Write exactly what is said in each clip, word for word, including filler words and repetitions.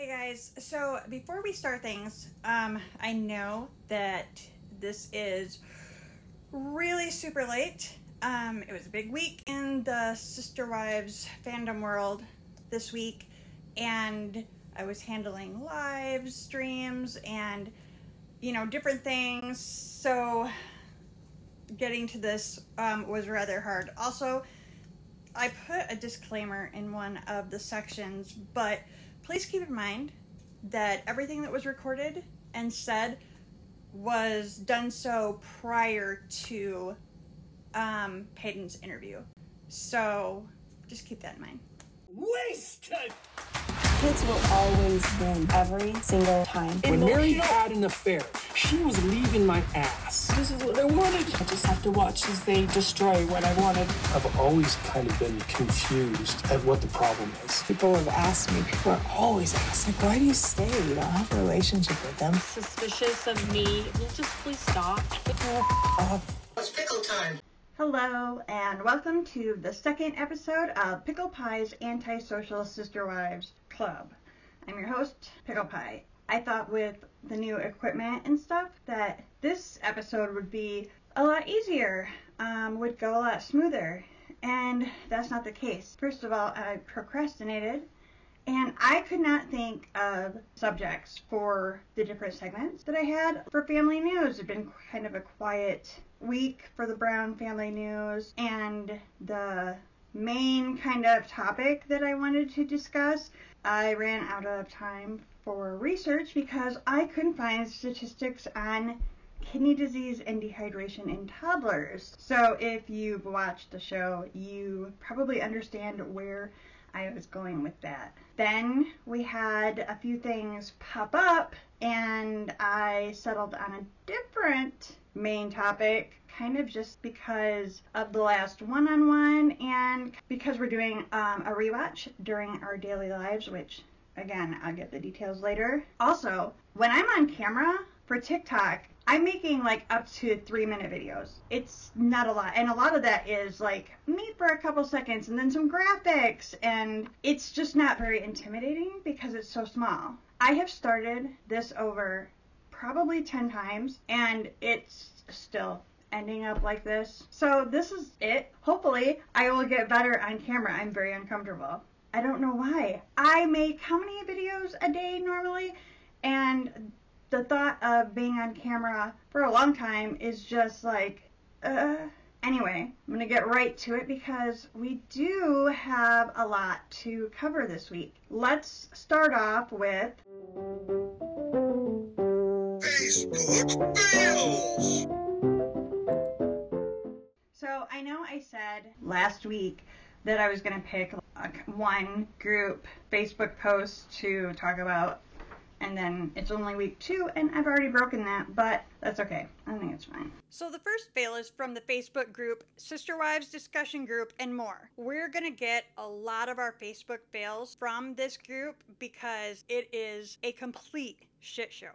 Hey guys, so before we start things, um, I know that this is really super late. Um, it was a big week in the Sister Wives fandom world this week, and I was handling live streams and, you know, different things, so getting to this um, was rather hard. Also, I put a disclaimer in one of the sections, but please keep in mind that everything that was recorded and said was done so prior to um, Peyton's interview. So just keep that in mind. Wasted! Kids will always win every single time. When Meri had an affair, she was leaving my ass. This is what I wanted. I just have to watch as they destroy what I wanted. I've always kind of been confused at what the problem is. People have asked me, people are always asking, like, why do you stay? You don't have a relationship with them. Suspicious of me. Will you just please stop? It's pickle time. Hello, and welcome to the second episode of Pickle Pie's Antisocial Sister Wives Club. I'm your host, Pickle Pie. I thought with the new equipment and stuff that this episode would be a lot easier, um, would go a lot smoother, and that's not the case. First of all, I procrastinated, and I could not think of subjects for the different segments that I had for family news. It's been kind of a quiet week for the Brown family news, and the main kind of topic that I wanted to discuss, I ran out of time for research because I couldn't find statistics on kidney disease and dehydration in toddlers. So if you've watched the show, you probably understand where I was going with that. Then we had a few things pop up, and I settled on a different main topic, kind of just because of the last one-on-one and because we're doing um, a rewatch during our daily lives, which, again, I'll get the details later. Also, when I'm on camera for TikTok, I'm making like up to three minute videos. It's not a lot. And a lot of that is like me for a couple seconds and then some graphics. And it's just not very intimidating because it's so small. I have started this over probably ten times and it's still ending up like this. So this is it. Hopefully I will get better on camera. I'm very uncomfortable. I don't know why. I make how many videos a day normally? And the thought of being on camera for a long time is just like, uh. Anyway, I'm going to get right to it because we do have a lot to cover this week. Let's start off with Facebook fails. So I know I said last week that I was going to pick one group Facebook post to talk about, and then it's only week two, and I've already broken that, but that's okay. I think it's fine. So the first fail is from the Facebook group, Sister Wives discussion group, and more. We're going to get a lot of our Facebook fails from this group because it is a complete shit show.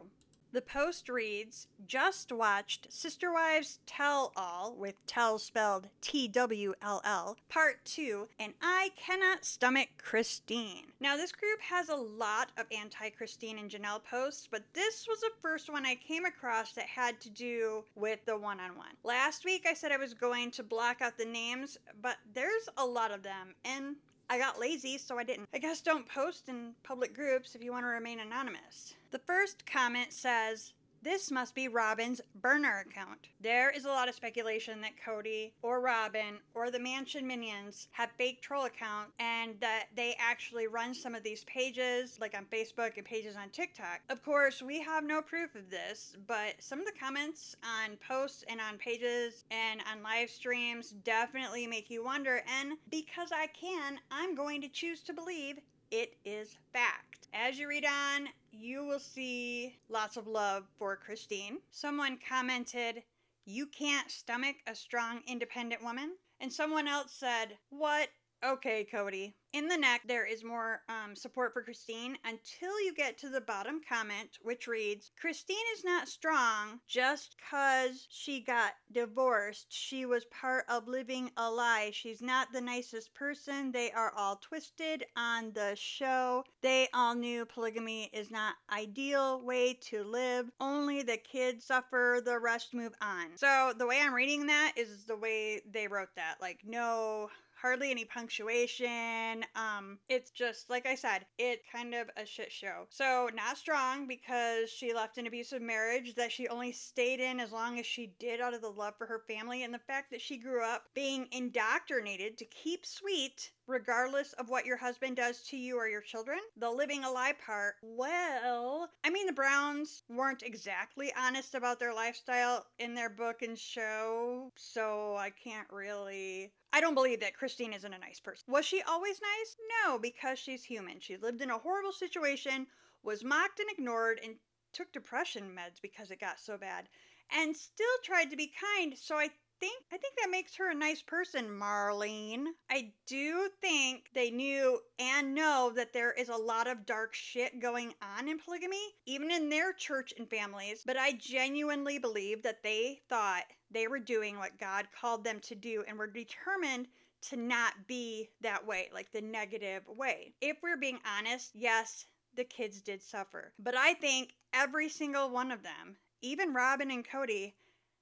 The post reads, just watched Sister Wives Tell All, with tell spelled T W L L, part two, and I cannot stomach Christine. Now this group has a lot of anti-Christine and Janelle posts, but this was the first one I came across that had to do with the one-on-one. Last week I said I was going to block out the names, but there's a lot of them, and I got lazy, so I didn't. I guess don't post in public groups if you want to remain anonymous. The first comment says, this must be Robin's burner account. There is a lot of speculation that Cody or Robin or the Mansion Minions have fake troll accounts and that they actually run some of these pages, like on Facebook and pages on TikTok. Of course, we have no proof of this, but some of the comments on posts and on pages and on live streams definitely make you wonder, and because I can, I'm going to choose to believe it is fact. As you read on, you will see lots of love for Christine. Someone commented, you can't stomach a strong, independent woman. And someone else said, what Okay, Cody. In the next, there is more um, support for Christine until you get to the bottom comment, which reads, Christine is not strong just because she got divorced. She was part of living a lie. She's not the nicest person. They are all twisted on the show. They all knew polygamy is not ideal way to live. Only the kids suffer. The rest move on. So the way I'm reading that is the way they wrote that. Like, no... hardly any punctuation. Um, it's just, like I said, it's kind of a shit show. So, not strong because she left an abusive marriage that she only stayed in as long as she did out of the love for her family, and the fact that she grew up being indoctrinated to keep sweet regardless of what your husband does to you or your children. The living a lie part, well, I mean, the Browns weren't exactly honest about their lifestyle in their book and show, so I can't really... I don't believe that Christine isn't a nice person. Was she always nice? No, because she's human. She lived in a horrible situation, was mocked and ignored, and took depression meds because it got so bad, and still tried to be kind, so I think I think that makes her a nice person, Marlene. I do think they knew and know that there is a lot of dark shit going on in polygamy, even in their church and families, but I genuinely believe that they thought they were doing what God called them to do and were determined to not be that way, like the negative way. If we're being honest, yes, the kids did suffer, but I think every single one of them, even Robin and Cody,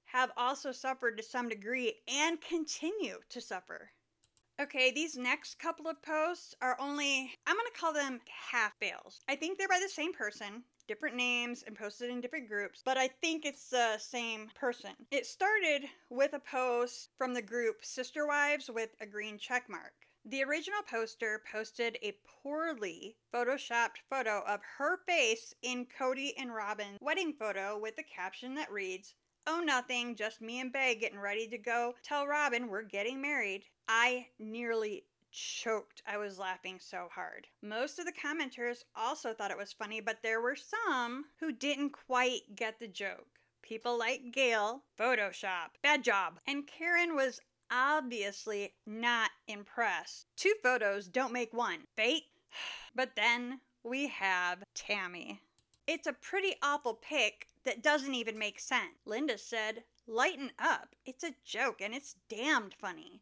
have also suffered to some degree and continue to suffer. Okay, these next couple of posts are only, I'm going to call them half fails. I think they're by the same person, different names and posted in different groups, but I think it's the same person. It started with a post from the group Sister Wives with a green check mark. The original poster posted a poorly photoshopped photo of her face in Cody and Robin's wedding photo with a caption that reads, "Oh, nothing, just me and Bae getting ready to go tell Robin we're getting married." I nearly choked. I was laughing so hard. Most of the commenters also thought it was funny, but there were some who didn't quite get the joke. People like Gail, Photoshop, bad job. And Karen was obviously not impressed. Two photos don't make one. Fake. But then we have Tammy. It's a pretty awful pic that doesn't even make sense. Linda said, "Lighten up. It's a joke and it's damned funny."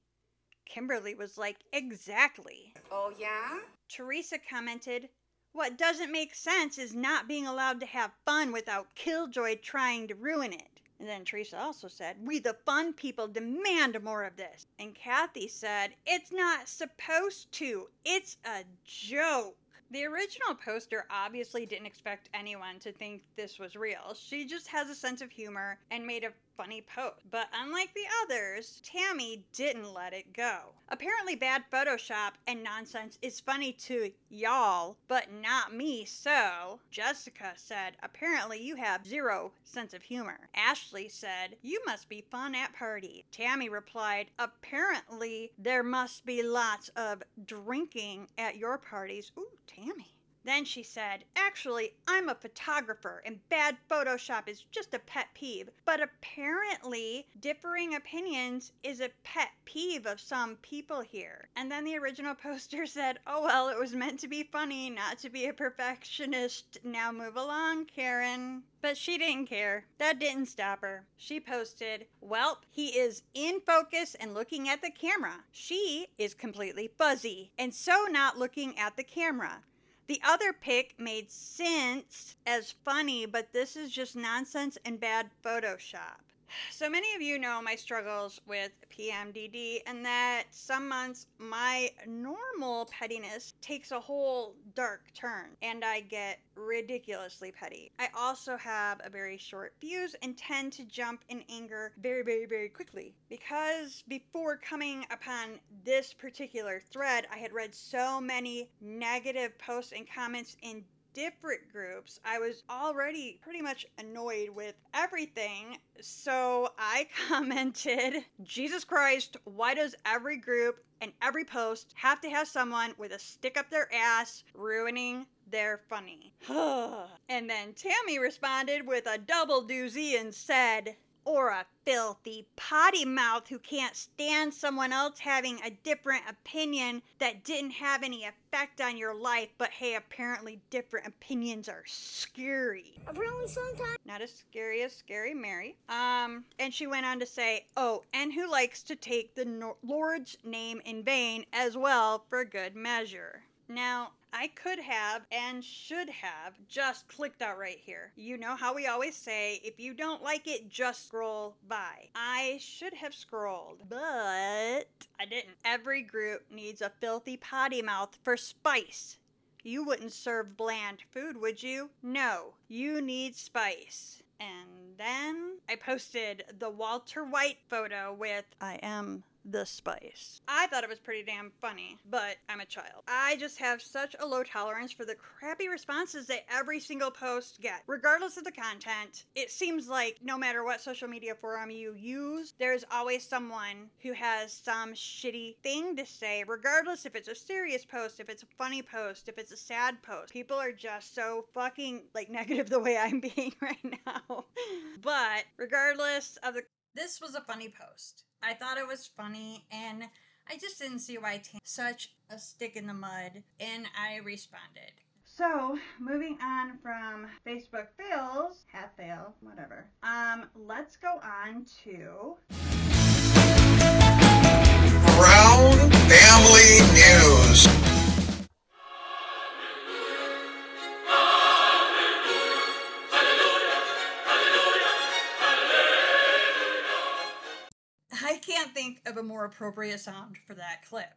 Kimberly was like, "Exactly." Oh, yeah? Teresa commented, "What doesn't make sense is not being allowed to have fun without Killjoy trying to ruin it." And then Teresa also said, "We the fun people demand more of this." And Kathy said, "It's not supposed to. It's a joke." The original poster obviously didn't expect anyone to think this was real. She just has a sense of humor and made a funny post. But unlike the others, Tammy didn't let it go. Apparently bad Photoshop and nonsense is funny to y'all, but not me, so... Jessica said, "Apparently you have zero sense of humor." Ashley said, "You must be fun at parties." Tammy replied, "Apparently there must be lots of drinking at your parties." Ooh, Tammy. Then she said, "Actually, I'm a photographer and bad Photoshop is just a pet peeve, but apparently differing opinions is a pet peeve of some people here." And then the original poster said, "Oh well, it was meant to be funny, not to be a perfectionist. Now move along, Karen." But she didn't care. That didn't stop her. She posted, "Welp, he is in focus and looking at the camera. She is completely fuzzy and so not looking at the camera. The other pic made sense as funny, but this is just nonsense and bad Photoshop." So many of you know my struggles with P M D D and that some months my normal pettiness takes a whole dark turn and I get ridiculously petty. I also have a very short fuse and tend to jump in anger very, very, very quickly because before coming upon this particular thread, I had read so many negative posts and comments in different groups. I was already pretty much annoyed with everything, so I commented, "Jesus Christ, why does every group and every post have to have someone with a stick up their ass ruining their funny?" And then Tammy responded with a double doozy and said, or a filthy potty mouth who can't stand someone else having a different opinion that didn't have any effect on your life, but hey, apparently different opinions are scary. Apparently sometimes. Not as scary as Scary Mary. Um, and she went on to say, oh, and who likes to take the no- Lord's name in vain as well for good measure. Now, I could have and should have just clicked out right here. You know how we always say, if you don't like it, just scroll by. I should have scrolled, but I didn't. Every group needs a filthy potty mouth for spice. You wouldn't serve bland food, would you? No, you need spice. And then I posted the Walter White photo with, I am the spice. I thought it was pretty damn funny, but I'm a child. I just have such a low tolerance for the crappy responses that every single post gets. Regardless of the content, it seems like no matter what social media forum you use, there's always someone who has some shitty thing to say, regardless if it's a serious post, if it's a funny post, if it's a sad post. People are just so fucking, like, negative the way I'm being right now. But regardless of the... This was a funny post. I thought it was funny, and I just didn't see why t- such a stick in the mud, and I responded. So, moving on from Facebook fails, half fail, whatever, um, let's go on to... Brown Family News. Think of a more appropriate sound for that clip.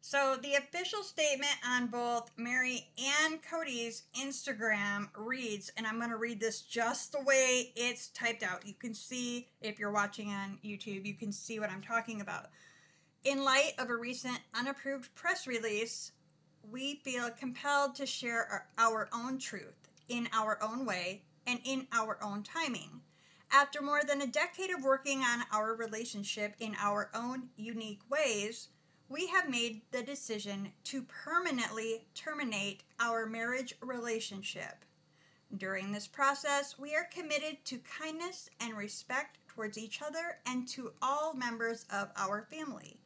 So the official statement on both Meri and Cody's Instagram reads, and I'm going to read this just the way it's typed out. You can see, if you're watching on YouTube, you can see what I'm talking about. In light of a recent unapproved press release, we feel compelled to share our, our own truth in our own way and in our own timing. After more than a decade of working on our relationship in our own unique ways, we have made the decision to permanently terminate our marriage relationship. During this process, we are committed to kindness and respect towards each other and to all members of our family.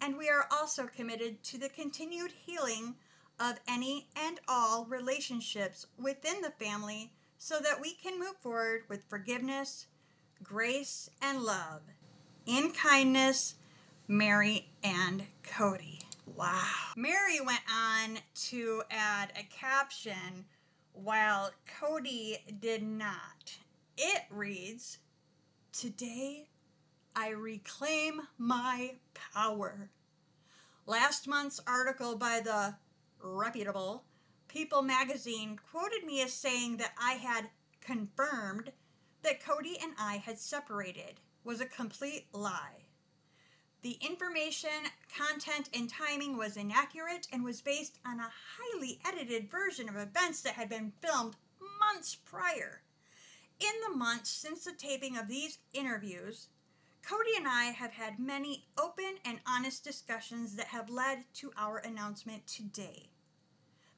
And we are also committed to the continued healing of any and all relationships within the family, so that we can move forward with forgiveness, grace, and love. In kindness, Meri and Cody. Wow. Meri went on to add a caption while Cody did not. It reads, "Today, I reclaim my power." Last month's article by the reputable People magazine quoted me as saying that I had confirmed that Cody and I had separated was a complete lie. The information, content, and timing was inaccurate and was based on a highly edited version of events that had been filmed months prior. In the months since the taping of these interviews, Cody and I have had many open and honest discussions that have led to our announcement today.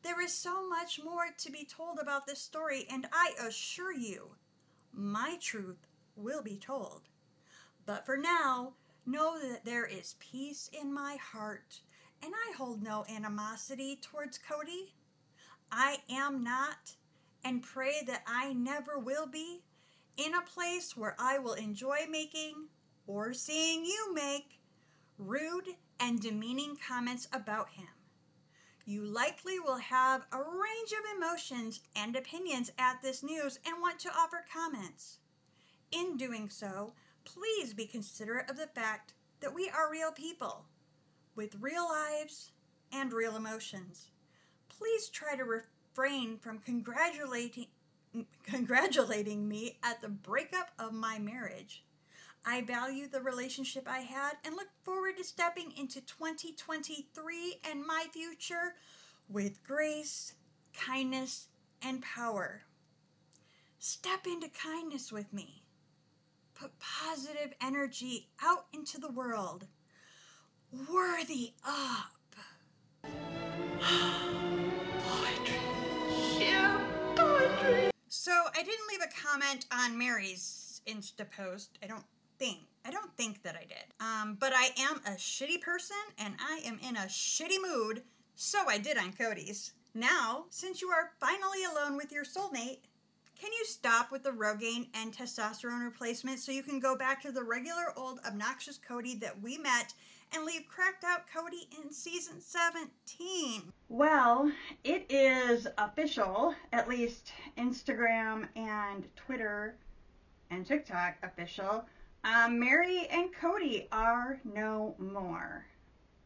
There is so much more to be told about this story, and I assure you, my truth will be told. But for now, know that there is peace in my heart, and I hold no animosity towards Cody. I am not, and pray that I never will be, in a place where I will enjoy making, or seeing you make, rude and demeaning comments about him. You likely will have a range of emotions and opinions at this news and want to offer comments. In doing so, please be considerate of the fact that we are real people with real lives and real emotions. Please try to refrain from congratulating, congratulating me at the breakup of my marriage. I value the relationship I had and look forward to stepping into twenty twenty-three and my future with grace, kindness, and power. Step into kindness with me. Put positive energy out into the world. Worthy up. Poetry. Yeah, poetry. So I didn't leave a comment on Meri's Insta post. I don't think. I don't think that I did. Um, but I am a shitty person, and I am in a shitty mood, so I did on Cody's. Now, since you are finally alone with your soulmate, can you stop with the Rogaine and testosterone replacement so you can go back to the regular old obnoxious Cody that we met and leave cracked out Cody in season seventeen? Well, it is official, at least Instagram and Twitter and TikTok official. Um, Meri and Cody are no more.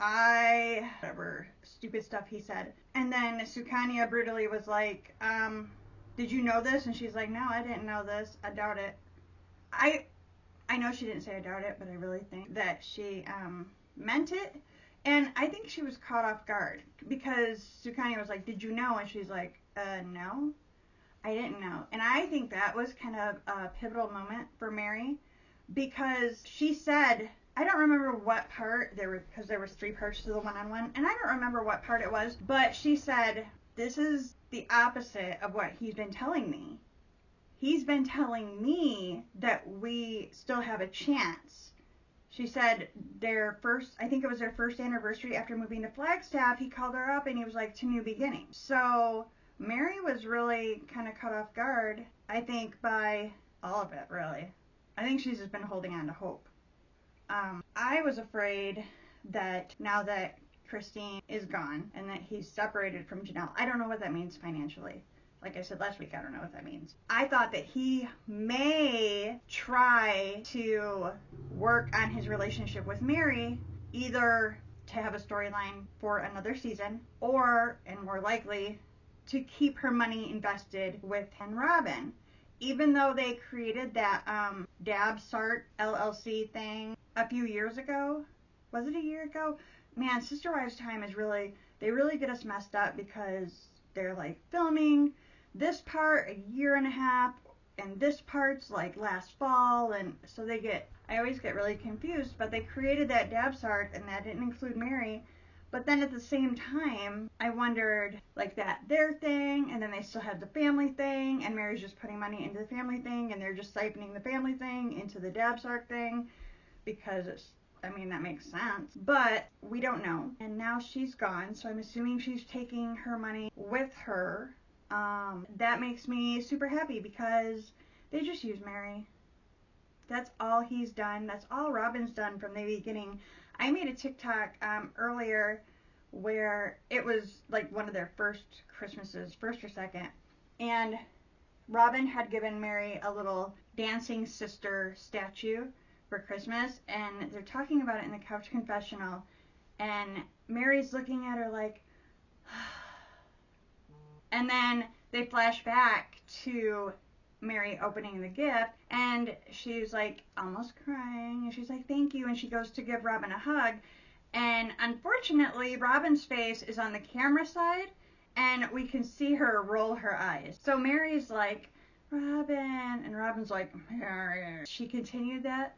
I, whatever stupid stuff he said. And then Sukanya brutally was like, um... did you know this? And she's like, no, I didn't know this. I doubt it. I I know she didn't say I doubt it, but I really think that she um, meant it. And I think she was caught off guard because Sukanya was like, did you know? And she's like, uh, no, I didn't know. And I think that was kind of a pivotal moment for Meri because she said, I don't remember what part, there were, because there was three parts to the one-on-one, and I don't remember what part it was, but she said, this is the opposite of what he's been telling me. He's been telling me that we still have a chance. She said their first, I think it was their first anniversary after moving to Flagstaff, he called her up and he was like, to new beginnings. So Meri was really kind of caught off guard, I think, by all of it, really. I think she's just been holding on to hope. Um, I was afraid that now that Christine is gone and that he's separated from Janelle. I don't know what that means financially. Like I said last week, I don't know what that means. I thought that he may try to work on his relationship with Meri, either to have a storyline for another season or, and more likely, to keep her money invested with him and Robin. Even though they created that um, Dabsart L L C thing a few years ago. Was it a year ago? Man, Sister Wives time is really, they really get us messed up because they're like filming this part a year and a half and this part's like last fall, and so they get, I always get really confused, but they created that Dabsart and that didn't include Meri, but then at the same time, I wondered like that their thing and then they still have the family thing and Meri's just putting money into the family thing and they're just siphoning the family thing into the Dabsart thing because it's, I mean, that makes sense, but we don't know. And now she's gone, so I'm assuming she's taking her money with her. Um, that makes me super happy because they just use Meri. That's all he's done. That's all Robin's done from the beginning. I made a TikTok um, earlier where it was like one of their first Christmases, first or second, and Robin had given Meri a little dancing sister statue for Christmas, and they're talking about it in the couch confessional, and Meri's looking at her like, and then they flash back to Meri opening the gift, and she's like almost crying, and she's like, thank you, and she goes to give Robin a hug, and unfortunately, Robin's face is on the camera side, and we can see her roll her eyes. So Meri's like, Robin, and Robin's like, Meri. She continued that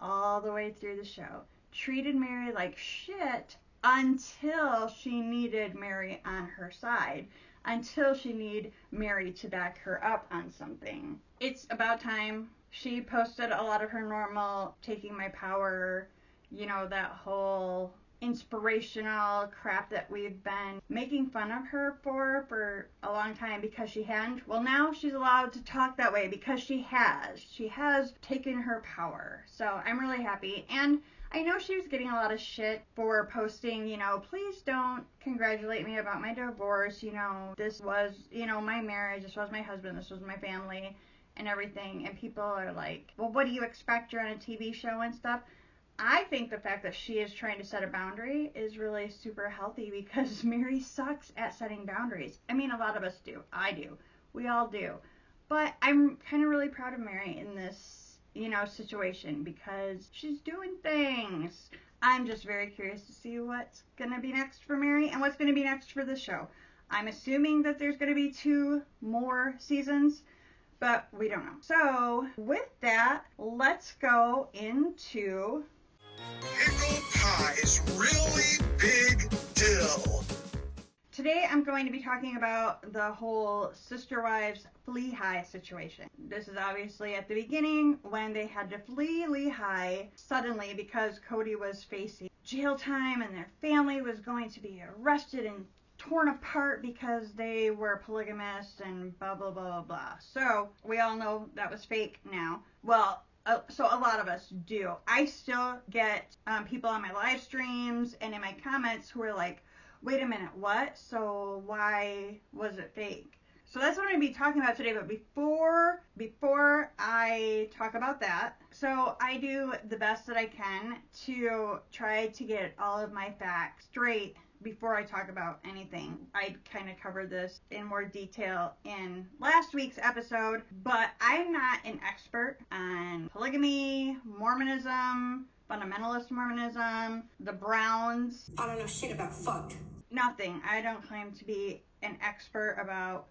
all the way through the show, treated Meri like shit until she needed Meri on her side, until she needed Meri to back her up on something. It's about time. She posted a lot of her normal taking my power, you know, that whole inspirational crap that we've been making fun of her for for a long time because she hadn't. Well, now she's allowed to talk that way because she has. She has taken her power. So I'm really happy. And I know she was getting a lot of shit for posting, you know, please don't congratulate me about my divorce. You know, this was, you know, my marriage. This was my husband. This was my family and everything. And people are like, well, what do you expect? You're on a T V show and stuff. I think the fact that she is trying to set a boundary is really super healthy because Meri sucks at setting boundaries. I mean, a lot of us do. I do. We all do. But I'm kind of really proud of Meri in this, you know, situation because she's doing things. I'm just very curious to see what's going to be next for Meri and what's going to be next for the show. I'm assuming that there's going to be two more seasons, but we don't know. So with that, let's go into... Pickle pie is really big deal. Today I'm going to be talking about the whole Sister Wives FleeHi situation. This is obviously at the beginning when they had to flee Lehi suddenly because Cody was facing jail time and their family was going to be arrested and torn apart because they were polygamists and blah blah blah blah. So we all know that was fake now. Well, Uh, so a lot of us do. I still get um, people on my live streams and in my comments who are like, wait a minute, what? So why was it fake? So that's what I'm going to be talking about today. But before, before I talk about that, so I do the best that I can to try to get all of my facts straight before I talk about anything. I kind of covered this in more detail in last week's episode, but I'm not an expert on polygamy, Mormonism, fundamentalist Mormonism, the Browns. I don't know shit about fuck. Nothing. I don't claim to be an expert about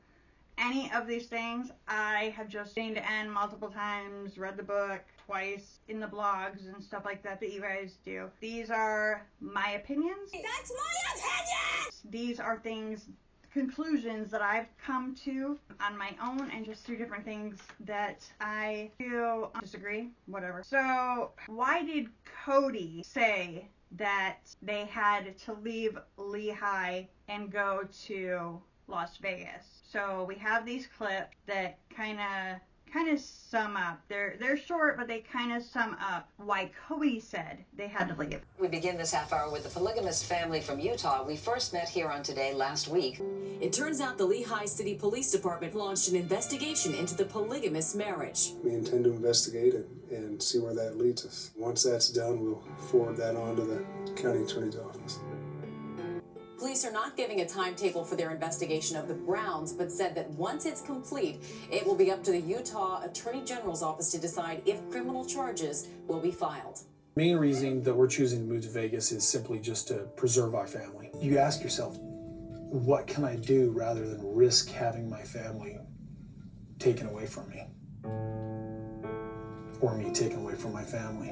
any of these things. I have just seen to end multiple times, read the book twice, in the blogs and stuff like that that you guys do. These are my opinions. That's my opinion! These are things, conclusions that I've come to on my own and just through different things that I do disagree, whatever. So, why did Cody say that they had to leave Lehi and go to Las Vegas? So we have these clips that kind of kind of sum up. They're they're short, but they kind of sum up why Cody said they had to leave. We begin this half hour with the polygamist family from Utah we first met here on Today last week. It turns out the Lehi City Police Department launched an investigation into the polygamous marriage. We intend to investigate it and see where that leads us. Once that's done, we'll forward that on to the county attorney's office. Police are not giving a timetable for their investigation of the Browns, but said that once it's complete, it will be up to the Utah Attorney General's office to decide if criminal charges will be filed. The main reason that we're choosing to move to Vegas is simply just to preserve our family. You ask yourself, what can I do rather than risk having my family taken away from me? Or me taken away from my family?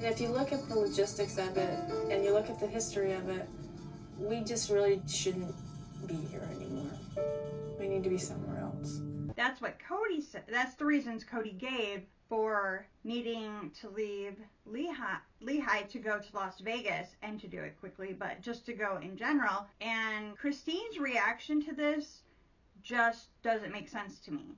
And if you look at the logistics of it, and you look at the history of it, we just really shouldn't be here anymore. We need to be somewhere else. That's what Cody said. That's the reasons Cody gave for needing to leave Lehi, Lehi to go to Las Vegas and to do it quickly, but just to go in general. And Christine's reaction to this just doesn't make sense to me.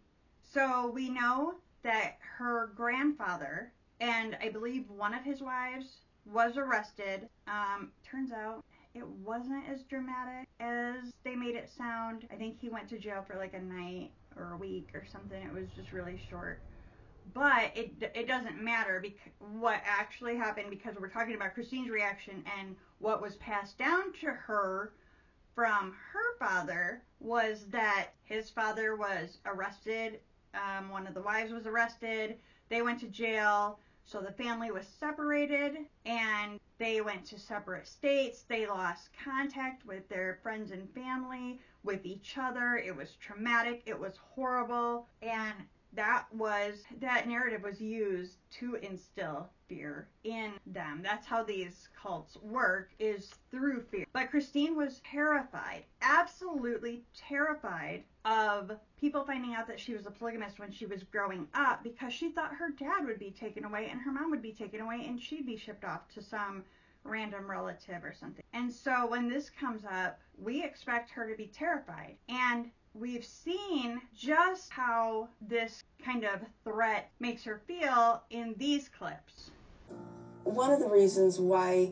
So we know that her grandfather and I believe one of his wives was arrested. Um, turns out it wasn't as dramatic as they made it sound. I think he went to jail for like a night or a week or something. It was just really short. But it it doesn't matter because what actually happened, because we're talking about Christine's reaction, and what was passed down to her from her father was that his father was arrested. Um, one of the wives was arrested. They went to jail. So the family was separated and they went to separate states. They lost contact with their friends and family, with each other. It was traumatic. It was horrible. And that was, that narrative was used to instill fear in them. That's how these cults work, is through fear. But Christine was terrified, absolutely terrified of people finding out that she was a polygamist when she was growing up, because she thought her dad would be taken away and her mom would be taken away and she'd be shipped off to some random relative or something. And so when this comes up, we expect her to be terrified. And we've seen just how this kind of threat makes her feel in these clips. One of the reasons why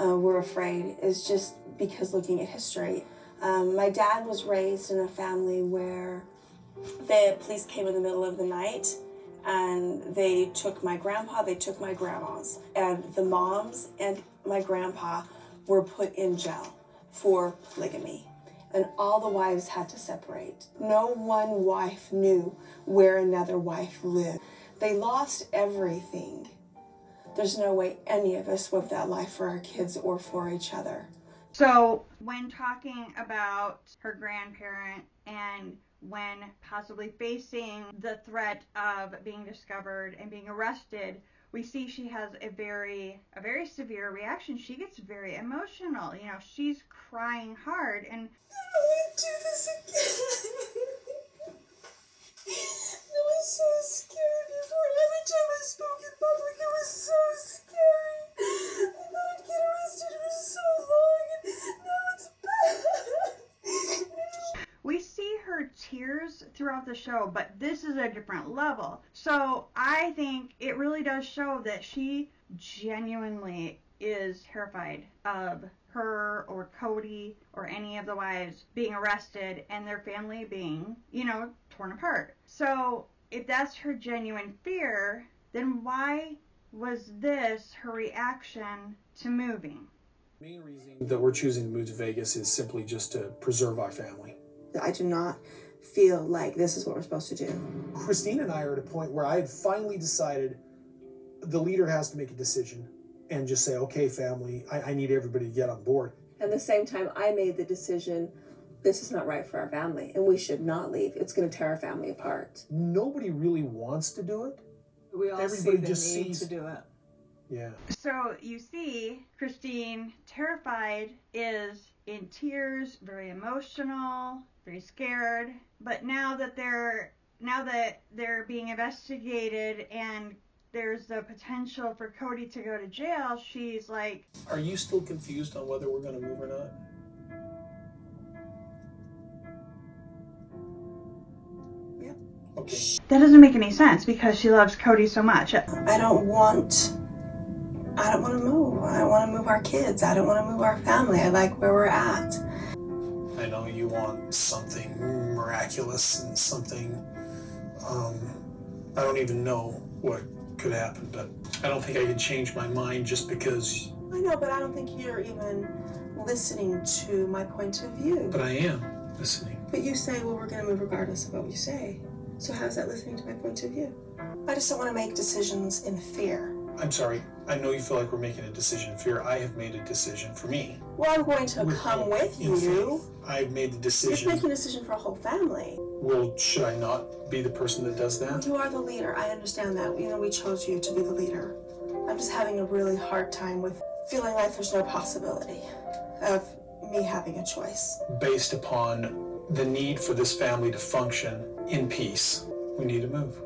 uh, we're afraid is just because looking at history. Um, my dad was raised in a family where the police came in the middle of the night and they took my grandpa, they took my grandmas, and the moms and my grandpa were put in jail for polygamy. And all the wives had to separate. No one wife knew where another wife lived. They lost everything. There's no way any of us lived that life for our kids or for each other. So when talking about her grandparent and when possibly facing the threat of being discovered and being arrested, we see she has a very, a very severe reaction. She gets very emotional. You know, she's crying hard and I wouldn't do this again. I was so scared before. Every time I spoke in public, it was so scary. I thought I'd get arrested for so long, and now it's bad. We see her tears throughout the show, but this is a different level. So I think it really does show that she genuinely is terrified of her or Cody or any of the wives being arrested and their family being, you know, torn apart. So if that's her genuine fear, then why was this her reaction to moving? The main reason that we're choosing to move to Vegas is simply just to preserve our family. I do not feel like this is what we're supposed to do. Christine and I are at a point where I had finally decided the leader has to make a decision and just say, okay, family, I, I need everybody to get on board. At the same time, I made the decision, this is not right for our family, and we should not leave. It's going to tear our family apart. Nobody really wants to do it. We all Everybody see the just need sees... to do it. Yeah. So you see, Christine, terrified, is in tears, very emotional, very scared. But now that they're now that they're being investigated and there's the potential for Cody to go to jail, she's like, are you still confused on whether we're going to move or not? Okay. That doesn't make any sense because she loves Cody so much. I don't want, I don't want to move. I don't want to move our kids. I don't want to move our family. I like where we're at. I know you want something miraculous and something, um, I don't even know what could happen, but I don't think I could change my mind just because. I know, but I don't think you're even listening to my point of view. But I am listening. But you say, well, we're going to move regardless of what you say. So how's that listening to my point of view? I just don't want to make decisions in fear. I'm sorry. I know you feel like we're making a decision in fear. I have made a decision for me. Well, I'm going to with come with you. I've made the decision. You're making a decision for a whole family. Well, should I not be the person that does that? You are the leader. I understand that. You know, we chose you to be the leader. I'm just having a really hard time with feeling like there's no possibility of me having a choice. Based upon the need for this family to function in peace, we need to move.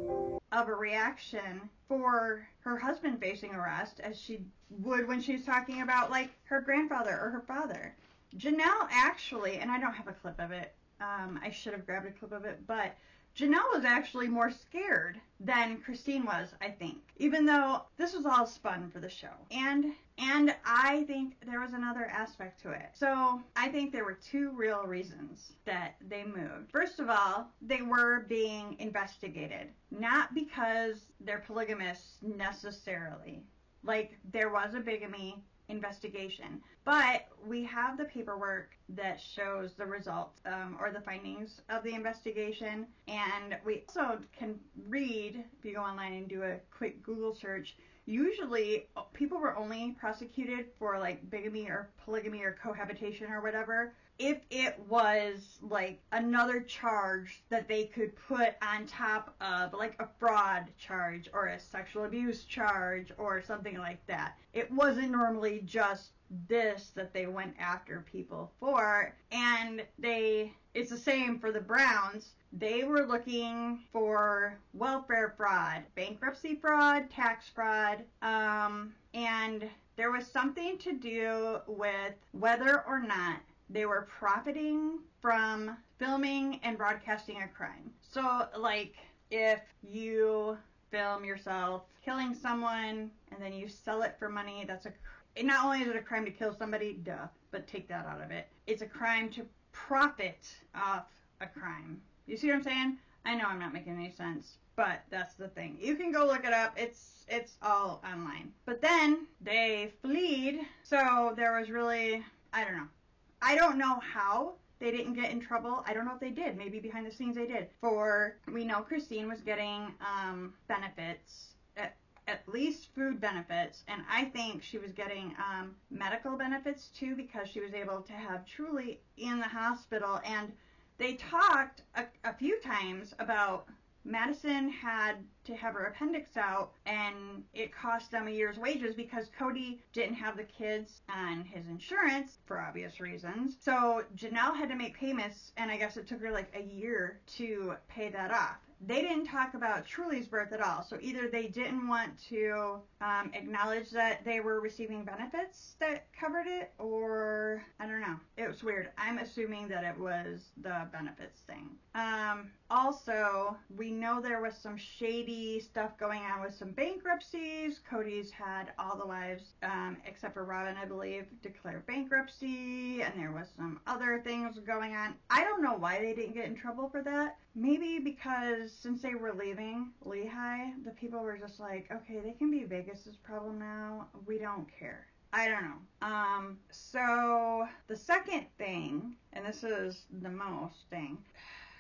Of a reaction for her husband facing arrest, as she would when she's talking about like her grandfather or her father. Janelle actually, and I don't have a clip of it, um, I should have grabbed a clip of it, but Janelle was actually more scared than Christine was, I think, even though this was all spun for the show. And and I think there was another aspect to it. So I think there were two real reasons that they moved. First of all, they were being investigated, not because they're polygamists necessarily. Like, there was a bigamy investigation, but we have the paperwork that shows the results um, or the findings of the investigation, and we also can read, if you go online and do a quick Google search, usually people were only prosecuted for like bigamy or polygamy or cohabitation or whatever if it was like another charge that they could put on top of, like a fraud charge or a sexual abuse charge or something like that. It wasn't normally just this that they went after people for. And they, it's the same for the Browns. They were looking for welfare fraud, bankruptcy fraud, tax fraud, um, and there was something to do with whether or not they were profiting from filming and broadcasting a crime. So, like, if you film yourself killing someone and then you sell it for money, that's a crime. Not only is it a crime to kill somebody, duh, but take that out of it. It's a crime to profit off a crime. You see what I'm saying? I know I'm not making any sense, but that's the thing. You can go look it up. It's it's all online. But then they fled, so there was really, I don't know. I don't know how they didn't get in trouble. I don't know if they did. Maybe behind the scenes they did. For, we know Christine was getting um, benefits, at, at least food benefits. And I think she was getting um, medical benefits too, because she was able to have Truly in the hospital. And they talked a, a few times about Madison had to have her appendix out, and it cost them a year's wages because Cody didn't have the kids on his insurance for obvious reasons. So Janelle had to make payments, and I guess it took her like a year to pay that off. They didn't talk about Truly's birth at all, so either they didn't want to um, acknowledge that they were receiving benefits that covered it, or I don't know. It was weird. I'm assuming that it was the benefits thing. Um, also, we know there was some shady stuff going on with some bankruptcies. Cody's had all the wives, um, except for Robin, I believe, declare bankruptcy, and there was some other things going on. I don't know why they didn't get in trouble for that. Maybe because since they were leaving Lehi, the people were just like, okay, they can be Vegas's problem now. We don't care. I don't know. Um, so the second thing, and this is the most thing.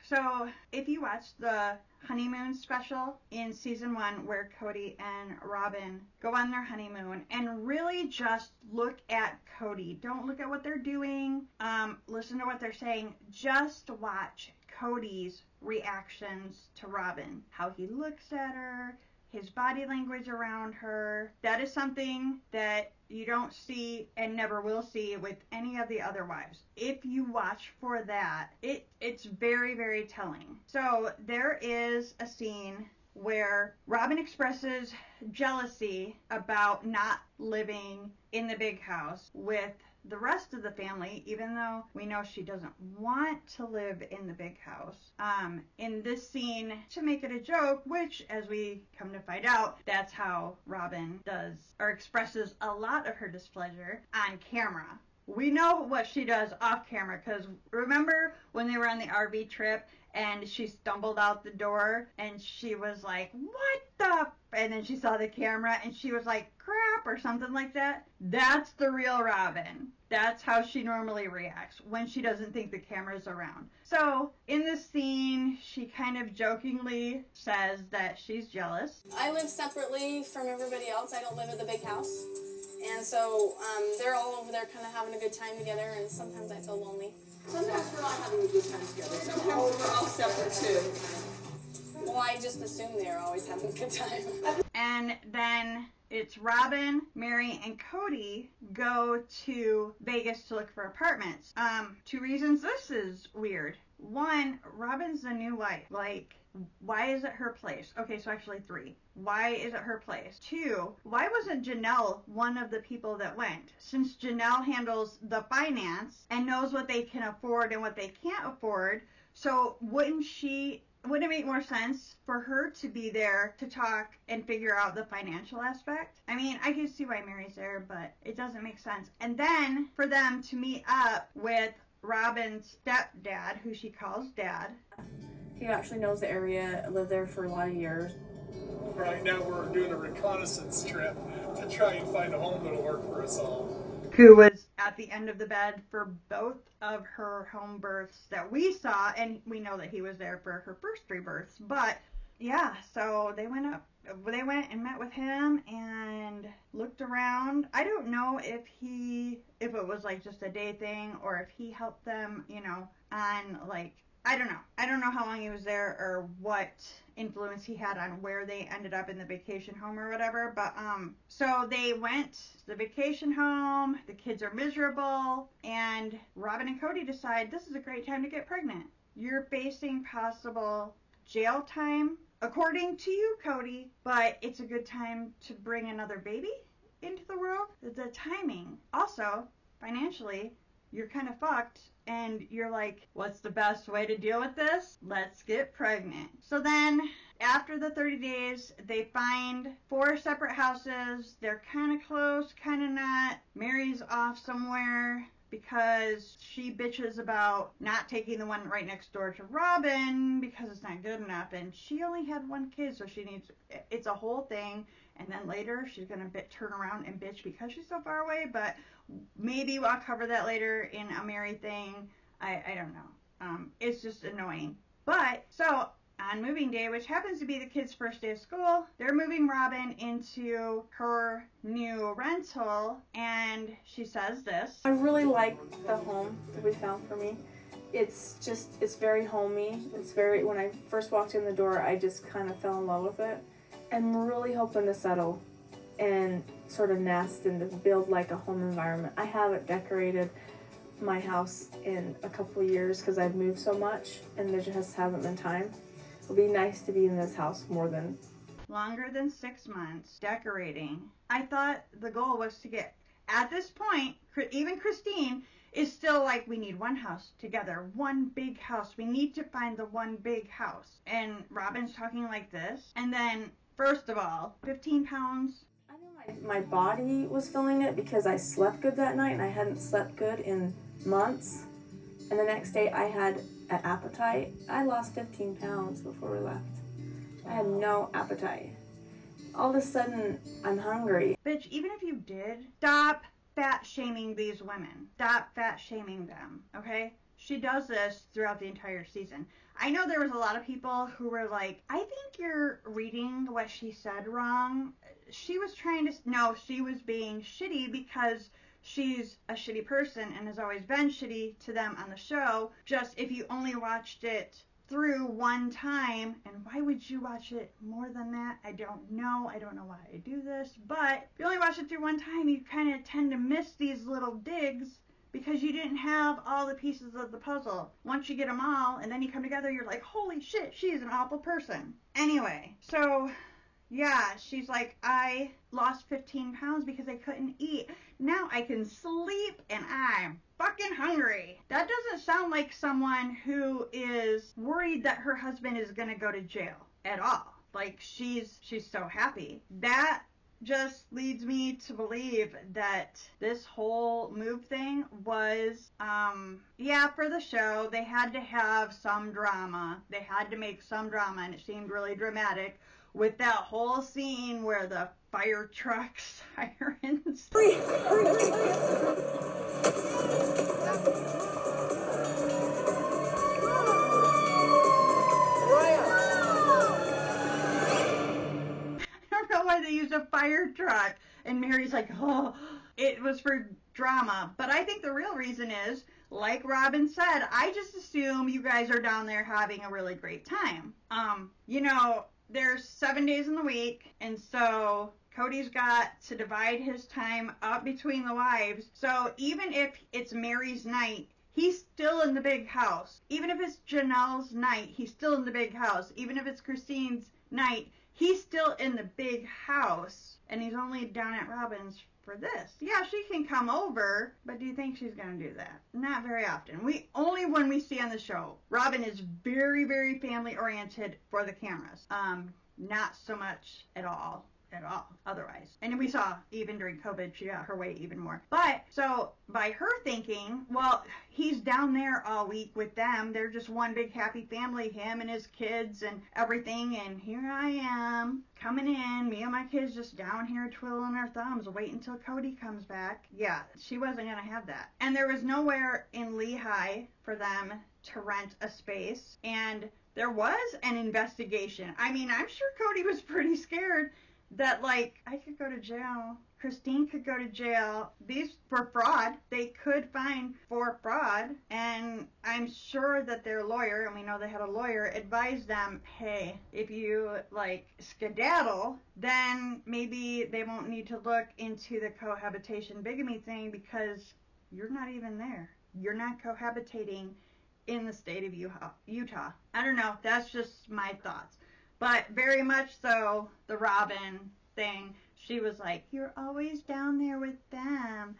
So if you watch the honeymoon special in season one where Cody and Robin go on their honeymoon, and really just look at Cody. Don't look at what they're doing. Um, listen to what they're saying. Just watch Cody's reactions to Robin. How he looks at her, his body language around her. That is something that you don't see and never will see with any of the other wives. If you watch for that, it it's very, very telling. So there is a scene where Robin expresses jealousy about not living in the big house with the rest of the family, even though we know she doesn't want to live in the big house. Um, in this scene, to make it a joke, which, as we come to find out, that's how Robin does or expresses a lot of her displeasure on camera. We know what she does off camera, because remember when they were on the R V trip and she stumbled out the door and she was like, what the? And then she saw the camera and she was like, crap, or something like that. That's the real Robin. That's how she normally reacts when she doesn't think the camera's around. So in this scene, she kind of jokingly says that she's jealous. I live separately from everybody else. I don't live at the big house. And so um, they're all over there kind of having a good time together, and sometimes I feel lonely. Sometimes we're not having a good time together. Sometimes we're all separate too. Well, I just assume they're always having a good time. And then it's Robin, Meri, and Cody go to Vegas to look for apartments. Um, two reasons this is weird. One, Robin's the new wife. Like, why is it her place? Okay, so actually three. Why is it her place? Two, why wasn't Janelle one of the people that went? Since Janelle handles the finance and knows what they can afford and what they can't afford, so wouldn't she... Wouldn't it make more sense for her to be there to talk and figure out the financial aspect? I mean, I can see why Meri's there, but it doesn't make sense. And then for them to meet up with Robin's stepdad, who she calls Dad. He actually knows the area, lived there for a lot of years. Right now we're doing a reconnaissance trip to try and find a home that'll work for us all. Who was at the end of the bed for both of her home births that we saw, and we know that he was there for her first three births. But yeah, so they went up, they went and met with him and looked around. I don't know if he, if it was like just a day thing, or if he helped them, you know, on like, I don't know. I don't know how long he was there or what influence he had on where they ended up in the vacation home or whatever. But, um, so they went to the vacation home, the kids are miserable, and Robin and Cody decide this is a great time to get pregnant. You're facing possible jail time, according to you, Cody, but it's a good time to bring another baby into the world. The timing. Also, financially, you're kind of fucked, and you're like, what's the best way to deal with this? Let's get pregnant. So then, after the thirty days, they find four separate houses. They're kind of close, kind of not. Meri's off somewhere because she bitches about not taking the one right next door to Robin because it's not good enough, and she only had one kid, so she needs, it's a whole thing. And then later she's going to bit, turn around and bitch because she's so far away. But maybe I'll cover that later in a Meri thing. I, I don't know. Um, it's just annoying. But so on moving day, which happens to be the kids' first day of school, they're moving Robin into her new rental. And she says this. I really like the home that we found for me. it's just, it's very homey. It's very, when I first walked in the door, I just kind of fell in love with it. I'm really hoping to settle and sort of nest and to build like a home environment. I haven't decorated my house in a couple of years because I've moved so much and there just hasn't been time. It'll be nice to be in this house more than longer than six months decorating. I thought the goal was to get, at this point, even Christine is still like, we need one house together, one big house. We need to find the one big house. And Robin's talking like this. And then, first of all, fifteen pounds. I knew my, my body was feeling it because I slept good that night and I hadn't slept good in months. And the next day I had an appetite. I lost fifteen pounds before we left. I had no appetite. All of a sudden, I'm hungry. Bitch, even if you did, stop fat shaming these women. Stop fat shaming them, okay? She does this throughout the entire season. I know there was a lot of people who were like, I think you're reading what she said wrong. She was trying to, no, she was being shitty because she's a shitty person and has always been shitty to them on the show. Just if you only watched it through one time, and why would you watch it more than that? I don't know. I don't know why I do this, but if you only watch it through one time, you kind of tend to miss these little digs because you didn't have all the pieces of the puzzle. Once you get them all, and then you come together, you're like, holy shit, she's an awful person. Anyway, so yeah, she's like, I lost fifteen pounds because I couldn't eat. Now I can sleep and I'm fucking hungry. That doesn't sound like someone who is worried that her husband is gonna go to jail at all. Like, she's she's so happy. That just leads me to believe that this whole move thing was, um, yeah, for the show. They had to have some drama. They had to make some drama, and it seemed really dramatic with that whole scene where the fire truck sirens. They used a fire truck, and Meri's like, oh, it was for drama. But I think the real reason is, like Robin said, I just assume you guys are down there having a really great time. Um, you know, there's seven days in the week, and so Cody's got to divide his time up between the wives. So even if it's Meri's night, he's still in the big house. Even if it's Janelle's night, he's still in the big house. Even if it's Christine's night, he's still in the big house, and he's only down at Robin's for this. Yeah, she can come over, but do you think she's going to do that? Not very often. We only when we see on the show. Robin is very, very family-oriented for the cameras. Um, not so much at all, at all, otherwise. And we saw, even during COVID, she got her way even more. But, so, by her thinking, well, he's down there all week with them. They're just one big happy family, him and his kids and everything. And here I am coming in, me and my kids just down here twiddling our thumbs, wait until Cody comes back. Yeah, she wasn't going to have that. And there was nowhere in Lehi for them to rent a space. And there was an investigation. I mean, I'm sure Cody was pretty scared that, like, I could go to jail. Christine could go to jail. These were fraud. They could fine for fraud. And I'm sure that their lawyer, and we know they had a lawyer, advised them, hey, if you, like, skedaddle, then maybe they won't need to look into the cohabitation bigamy thing because you're not even there. You're not cohabitating in the state of Utah. I don't know. That's just my thoughts. But very much so, the Robin thing. She was like, you're always down there with them,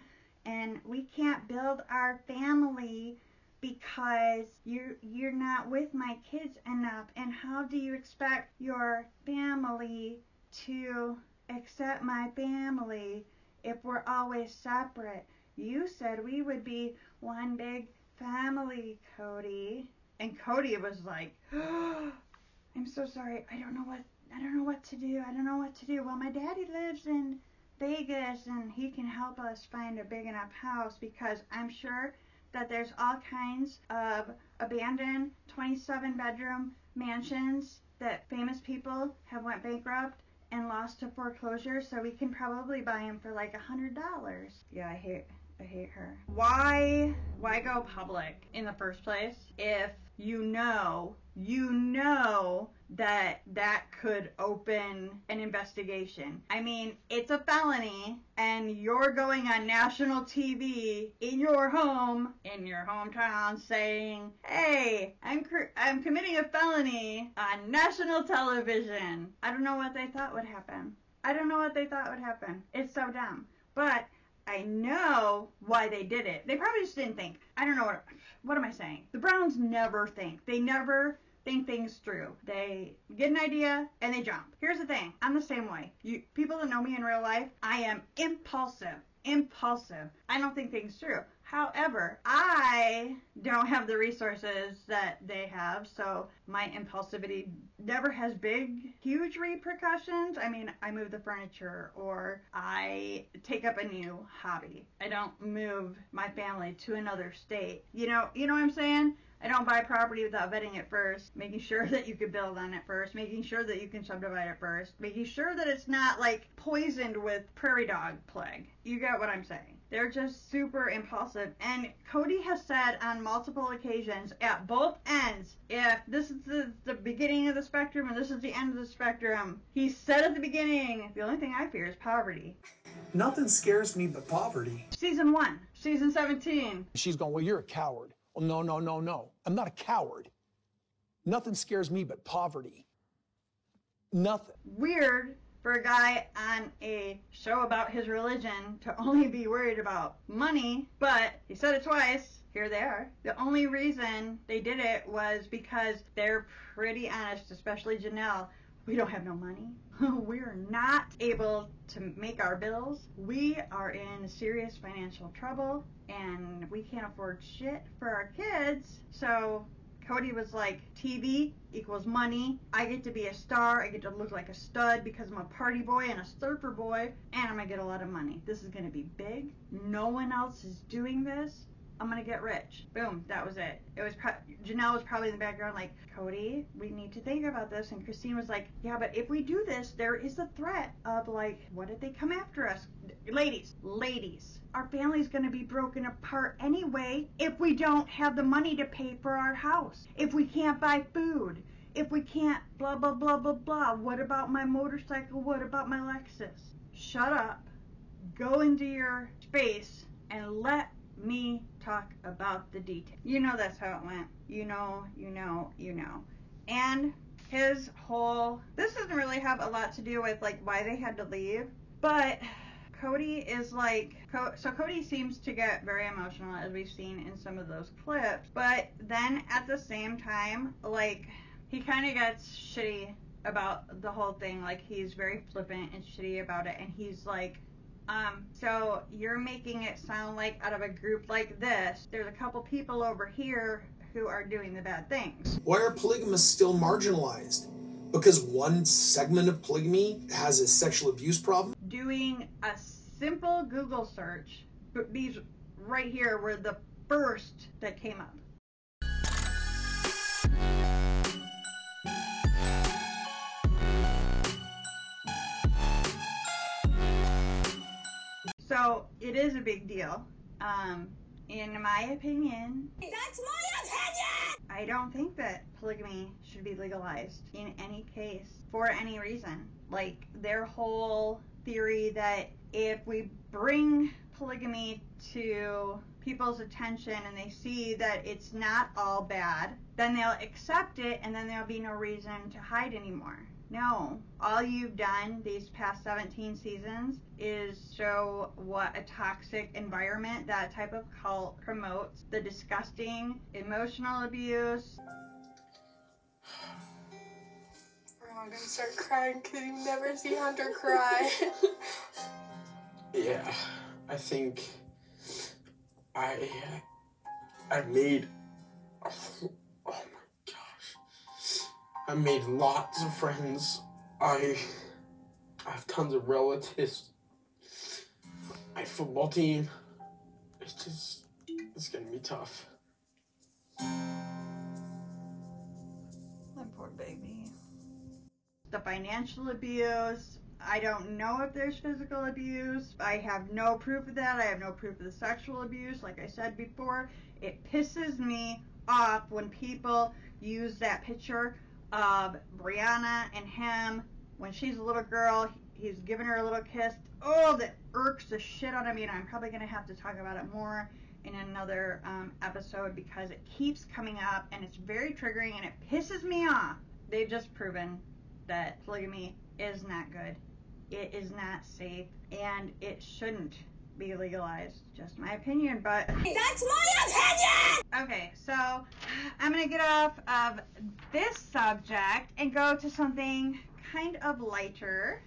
and we can't build our family because you're, you're not with my kids enough, and how do you expect your family to accept my family if we're always separate? You said we would be one big family, Cody. And Cody was like, oh, I'm so sorry, I don't know what I don't know what to do. I don't know what to do. Well, my daddy lives in Vegas, and he can help us find a big enough house because I'm sure that there's all kinds of abandoned twenty-seven bedroom mansions that famous people have went bankrupt and lost to foreclosure, so we can probably buy them for like a hundred dollars. Yeah, I hate I hate her. Why, why go public in the first place if you know, you know that that could open an investigation? I mean, it's a felony and you're going on national T V in your home, in your hometown saying, hey, I'm cr- I'm committing a felony on national television. I don't know what they thought would happen. I don't know what they thought would happen. It's so dumb. But I know why they did it. They probably just didn't think. I don't know what, what am I saying? The Browns never think. They never think things through. They get an idea and they jump. Here's the thing. I'm the same way. You people that know me in real life, I am impulsive. Impulsive. I don't think things through. However, I don't have the resources that they have, so my impulsivity never has big, huge repercussions. I mean, I move the furniture or I take up a new hobby. I don't move my family to another state. You know, you know what I'm saying? I don't buy property without vetting it first, making sure that you can build on it first, making sure that you can subdivide it first, making sure that it's not like poisoned with prairie dog plague. You get what I'm saying? They're just super impulsive. And Cody has said on multiple occasions at both ends, if this is the, the beginning of the spectrum and this is the end of the spectrum, he said at the beginning, the only thing I fear is poverty. Nothing scares me but poverty. Season one, season seventeen. She's going, well, you're a coward. No, no, no, no. I'm not a coward. Nothing scares me but poverty. Nothing. Weird for a guy on a show about his religion to only be worried about money, but he said it twice. Here they are. The only reason they did it was because they're pretty honest, especially Janelle. We don't have no money. We're not able to make our bills. We are in serious financial trouble and we can't afford shit for our kids. So Cody was like, T V equals money. I get to be a star. I get to look like a stud because I'm a party boy and a surfer boy. And I'm going to get a lot of money. This is going to be big. No one else is doing this. I'm gonna get rich. Boom, that was it. It was pro- Janelle was probably in the background like, Cody, we need to think about this. And Christine was like, yeah, but if we do this, there is a threat of like, what if they come after us? Ladies, ladies, our family's gonna be broken apart anyway if we don't have the money to pay for our house, if we can't buy food, if we can't blah, blah, blah, blah, blah. What about my motorcycle? What about my Lexus? Shut up, go into your space and let me talk about the details. You know that's how it went. You know, you know, you know. And his whole, this doesn't really have a lot to do with like why they had to leave, but Cody is like, so Cody seems to get very emotional as we've seen in some of those clips, but then at the same time, like he kind of gets shitty about the whole thing. Like he's very flippant and shitty about it. And he's like, Um, so you're making it sound like out of a group like this, there's a couple people over here who are doing the bad things. Why are polygamists still marginalized? Because one segment of polygamy has a sexual abuse problem? Doing a simple Google search, but these right here were the first that came up. So it is a big deal, um, in my opinion. That's my opinion! I don't think that polygamy should be legalized in any case for any reason. Like their whole theory that if we bring polygamy to people's attention and they see that it's not all bad, then they'll accept it and then there'll be no reason to hide anymore. No, all you've done these past seventeen seasons is show what a toxic environment that type of cult promotes, the disgusting emotional abuse. Oh, I'm gonna start crying because you never see Hunter cry. Yeah, I think I, I made, oh, oh my. I made lots of friends. I, I have tons of relatives. My football team. It's just, it's gonna be tough. My poor baby. The financial abuse, I don't know if there's physical abuse. I have no proof of that. I have no proof of the sexual abuse. Like I said before, it pisses me off when people use that picture of Brianna and him when she's a little girl. He's giving her a little kiss. Oh, that irks the shit out of me, and I'm probably going to have to talk about it more in another um, episode because it keeps coming up, and it's very triggering, and it pisses me off. They've just proven that polygamy is not good. It is not safe, and it shouldn't be legalized. Just my opinion, but... That's my opinion! Okay, so I'm going to get off of this subject and go to something kind of lighter.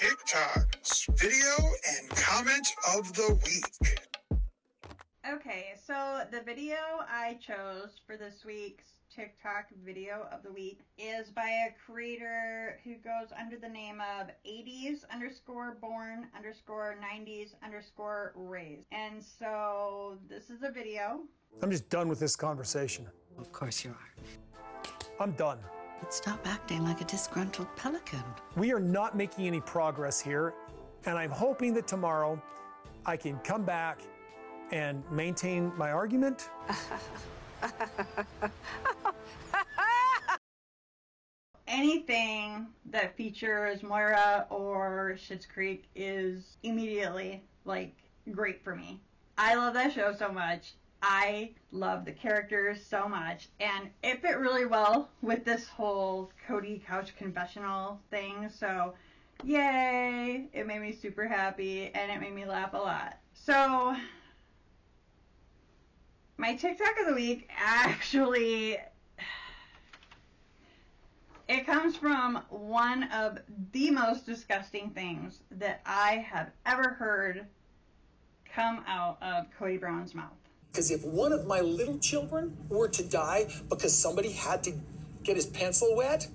TikTok's video and comment of the week. Okay, so the video I chose for this week's TikTok video of the week is by a creator who goes under the name of eighties underscore born underscore nineties underscore raised. And so this is a video. I'm just done with this conversation. Of course you are. I'm done. Let's stop acting like a disgruntled pelican. We are not making any progress here, and I'm hoping that tomorrow I can come back and maintain my argument. Anything that features Moira or Schitt's Creek is immediately, like, great for me. I love that show so much. I love the characters so much. And it fit really well with this whole Cody Couch confessional thing. So, yay! It made me super happy, and it made me laugh a lot. So... my TikTok of the week actually, it comes from one of the most disgusting things that I have ever heard come out of Cody Brown's mouth. Because if one of my little children were to die because somebody had to get his pencil wet,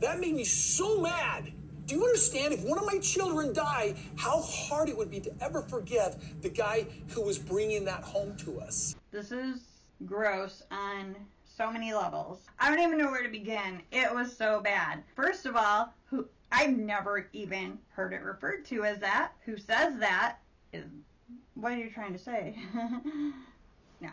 that made me so mad. Do you understand? If one of my children died, how hard it would be to ever forgive the guy who was bringing that home to us. This is gross on so many levels. I don't even know where to begin. It was so bad. First of all, who I've never even heard it referred to as that. Who says that? Is, what are you trying to say? No.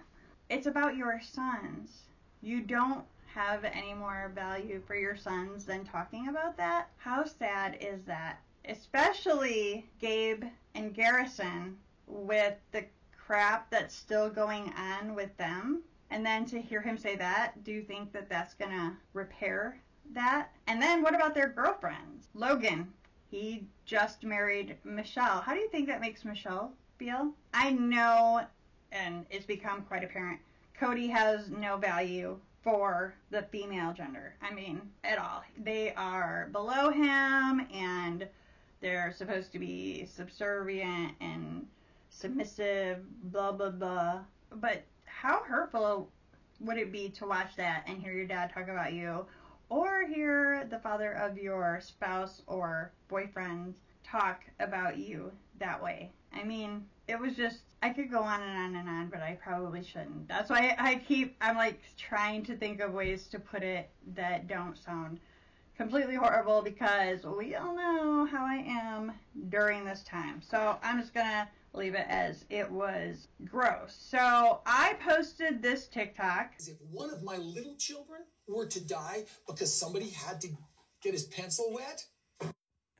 It's about your sons. You don't have any more value for your sons than talking about that? How sad is that? Especially Gabe and Garrison with the crap that's still going on with them. And then to hear him say that, do you think that that's gonna repair that? And then what about their girlfriends? Logan, he just married Michelle. How do you think that makes Michelle feel? I know, and it's become quite apparent, Cody has no value for the female gender. I mean, at all. They are below him, and they're supposed to be subservient and submissive, blah, blah, blah. But how hurtful would it be to watch that and hear your dad talk about you, or hear the father of your spouse or boyfriend talk about you that way? I mean, it was just, I could go on and on and on, but I probably shouldn't. That's why I keep, I'm like trying to think of ways to put it that don't sound completely horrible, because we all know how I am during this time. So I'm just going to leave it as it was gross. So I posted this TikTok. If one of my little children were to die because somebody had to get his pencil wet.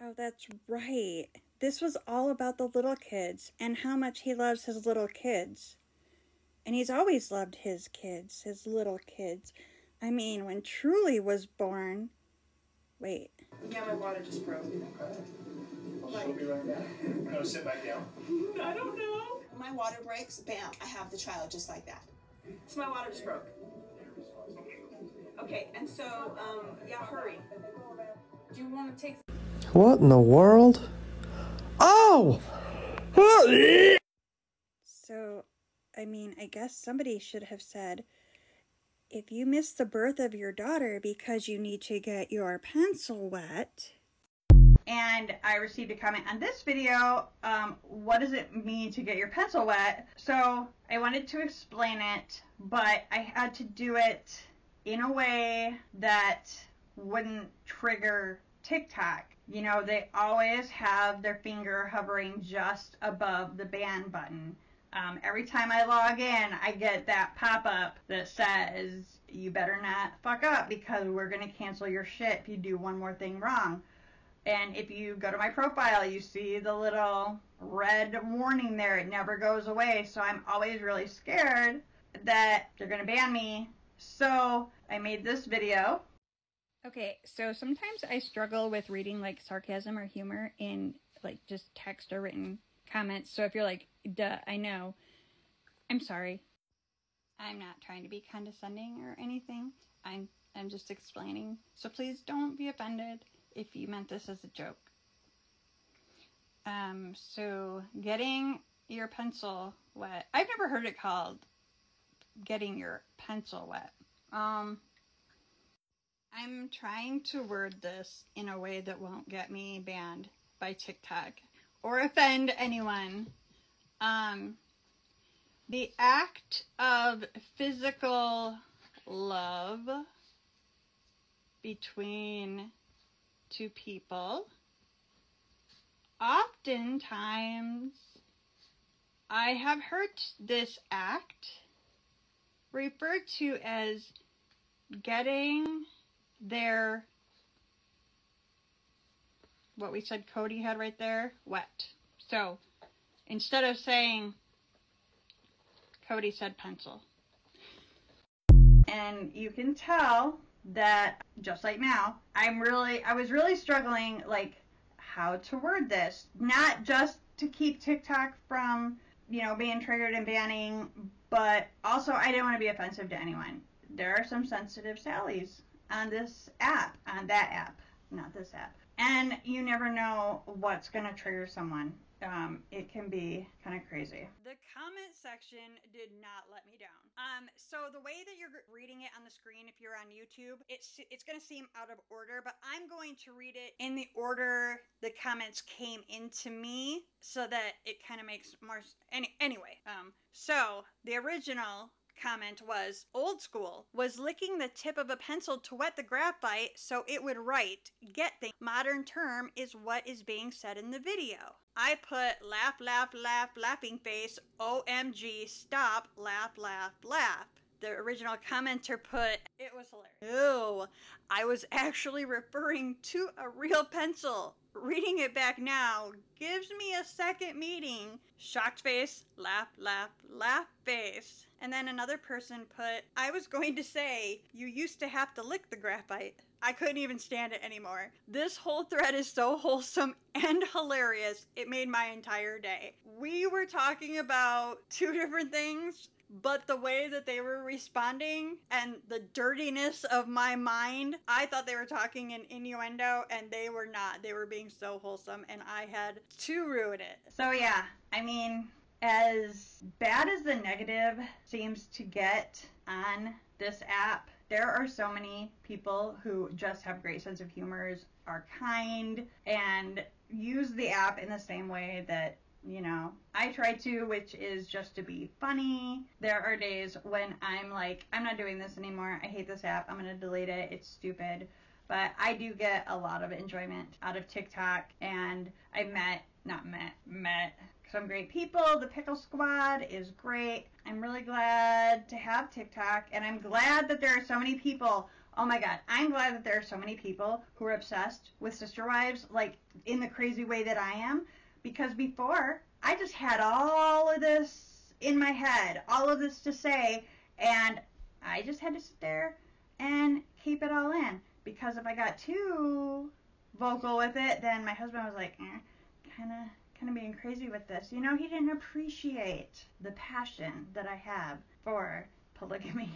Oh, that's right. This was all about the little kids and how much he loves his little kids. And he's always loved his kids, his little kids. I mean, when Truly was born... Wait. Yeah, my water just broke. Okay. Like, she'll be right back. No, sit back down. I don't know. When my water breaks, bam, I have the child just like that. So my water just broke. Okay, and so, um, yeah, hurry. Do you want to take... What in the world? Oh! So, I mean, I guess somebody should have said, if you miss the birth of your daughter because you need to get your pencil wet. And I received a comment on this video, um, what does it mean to get your pencil wet? So, I wanted to explain it, but I had to do it in a way that wouldn't trigger TikTok. You know, they always have their finger hovering just above the ban button. Um, every time I log in, I get that pop-up that says, you better not fuck up because we're going to cancel your shit if you do one more thing wrong. And if you go to my profile, you see the little red warning there. It never goes away. So I'm always really scared that they're going to ban me. So I made this video. Okay, so sometimes I struggle with reading, like, sarcasm or humor in, like, just text or written comments. So if you're like, duh, I know, I'm sorry. I'm not trying to be condescending or anything. I'm I'm just explaining. So please don't be offended if you meant this as a joke. Um, so getting your pencil wet. I've never heard it called getting your pencil wet. Um, I'm trying to word this in a way that won't get me banned by TikTok or offend anyone. Um, the act of physical love between two people. Oftentimes, I have heard this act referred to as getting their, what we said Cody had right there, wet. So, instead of saying, Cody said pencil. And you can tell that, just like now, I'm really, I was really struggling, like, how to word this. Not just to keep TikTok from, you know, being triggered and banning, but also I didn't want to be offensive to anyone. There are some sensitive sallies on this app, on that app, not this app. And you never know what's going to trigger someone. Um, it can be kind of crazy. The comment section did not let me down. Um, so the way that you're reading it on the screen, if you're on YouTube, it's it's going to seem out of order, but I'm going to read it in the order the comments came into me so that it kind of makes more... Any, anyway, um, so the original comment was, old school was licking the tip of a pencil to wet the graphite so it would write, get the modern term is what is being said in the video. I put laugh, laugh, laugh, laughing face, O M G, stop, laugh, laugh, laugh. The original commenter put, it was hilarious. Ew, I was actually referring to a real pencil. Reading it back now gives me a second meeting. Shocked face, laugh, laugh, laugh face. And then another person put, I was going to say, you used to have to lick the graphite. I couldn't even stand it anymore. This whole thread is so wholesome and hilarious. It made my entire day. We were talking about two different things, but the way that they were responding and the dirtiness of my mind, I thought they were talking in innuendo and they were not. They were being so wholesome and I had to ruin it. So yeah, I mean, as bad as the negative seems to get on this app, there are so many people who just have great sense of humor, are kind, and use the app in the same way that, you know, I try to, which is just to be funny. There are days when I'm like, I'm not doing this anymore. I hate this app. I'm going to delete it. It's stupid. But I do get a lot of enjoyment out of TikTok. And I met, not met, met some great people. The Pickle Squad is great. I'm really glad to have TikTok. And I'm glad that there are so many people. Oh my God, I'm glad that there are so many people who are obsessed with Sister Wives, like in the crazy way that I am. Because before, I just had all of this in my head, all of this to say, and I just had to sit there and keep it all in. Because if I got too vocal with it, then my husband was like, eh, kind of kind of being crazy with this. You know, he didn't appreciate the passion that I have for polygamy.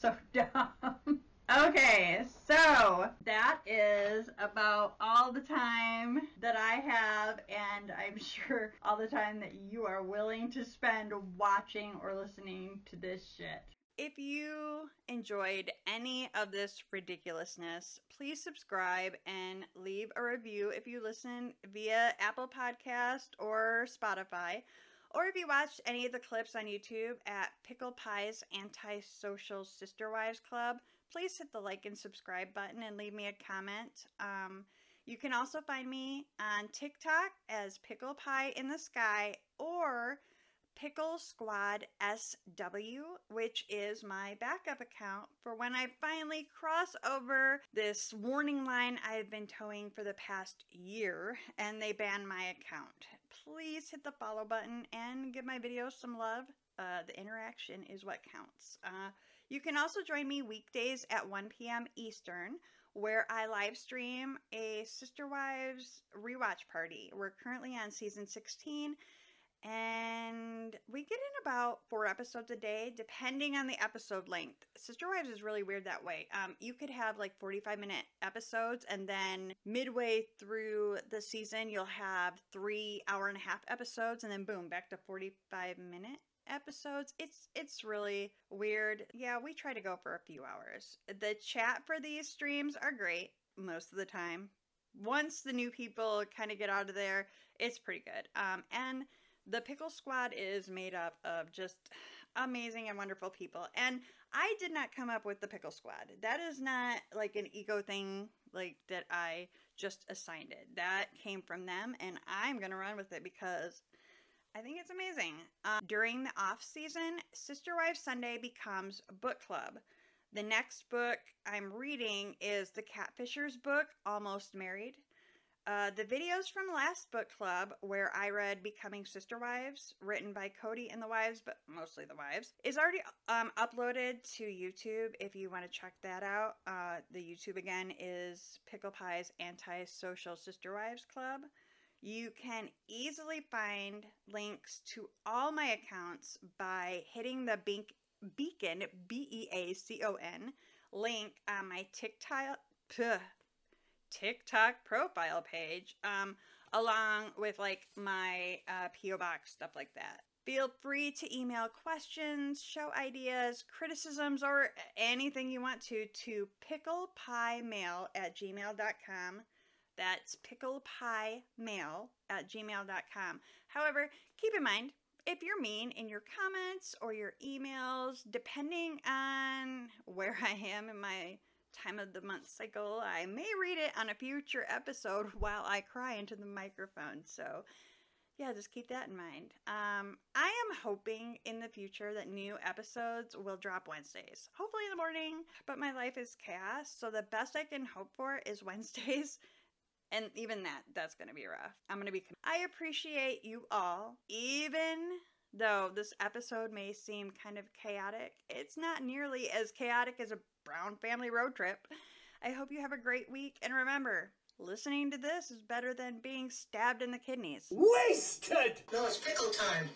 So dumb. Okay, so that is about all the time that I have, and I'm sure all the time that you are willing to spend watching or listening to this shit. If you enjoyed any of this ridiculousness, please subscribe and leave a review if you listen via Apple Podcast or Spotify. Or if you watched any of the clips on YouTube at Pickle Pie's Antisocial Sister Wives Club, please hit the like and subscribe button and leave me a comment. Um, you can also find me on TikTok as Pickle Pie in the Sky or Pickle Squad S W, which is my backup account for when I finally cross over this warning line I've been towing for the past year and they ban my account. Please hit the follow button and give my videos some love. Uh, the interaction is what counts. Uh, you can also join me weekdays at one p m Eastern, where I live stream a Sister Wives rewatch party. We're currently on season sixteen. And we get in about four episodes a day, depending on the episode length. Sister Wives is really weird that way. Um, you could have like forty-five minute episodes, and then midway through the season, you'll have three hour and a half episodes, and then boom, back to forty-five minute episodes. It's it's really weird. Yeah, we try to go for a few hours. The chat for these streams are great most of the time. Once the new people kind of get out of there, it's pretty good. Um, and... The Pickle Squad is made up of just amazing and wonderful people. And I did not come up with the Pickle Squad. That is not like an ego thing like that I just assigned it. That came from them, and I'm going to run with it because I think it's amazing. Um, during the off season, Sister Wives Sunday becomes book club. The next book I'm reading is the Catfisher's book, Almost Married. Uh, the videos from last book club, where I read Becoming Sister Wives, written by Cody and the wives, but mostly the wives, is already um, uploaded to YouTube if you want to check that out. Uh, the YouTube, again, is Pickle Pie's Antisocial Sister Wives Club. You can easily find links to all my accounts by hitting the Beacon, Beacon, B E A C O N, link on my TikTok. Puh. TikTok profile page, um, along with like my uh, P O box, stuff like that. Feel free to email questions, show ideas, criticisms, or anything you want to to picklepiemail at gmail dot com. That's picklepiemail at gmail dot com. However, keep in mind, if you're mean in your comments or your emails, depending on where I am in my time of the month cycle, I may read it on a future episode while I cry into the microphone. So yeah, just keep that in mind. Um, I am hoping in the future that new episodes will drop Wednesdays, hopefully in the morning, but my life is chaos. So the best I can hope for is Wednesdays. And even that, that's going to be rough. I'm going to be, I appreciate you all. Even though this episode may seem kind of chaotic, it's not nearly as chaotic as a Brown family road trip. I hope you have a great week, and remember, listening to this is better than being stabbed in the kidneys. Wasted! No, it's pickle time.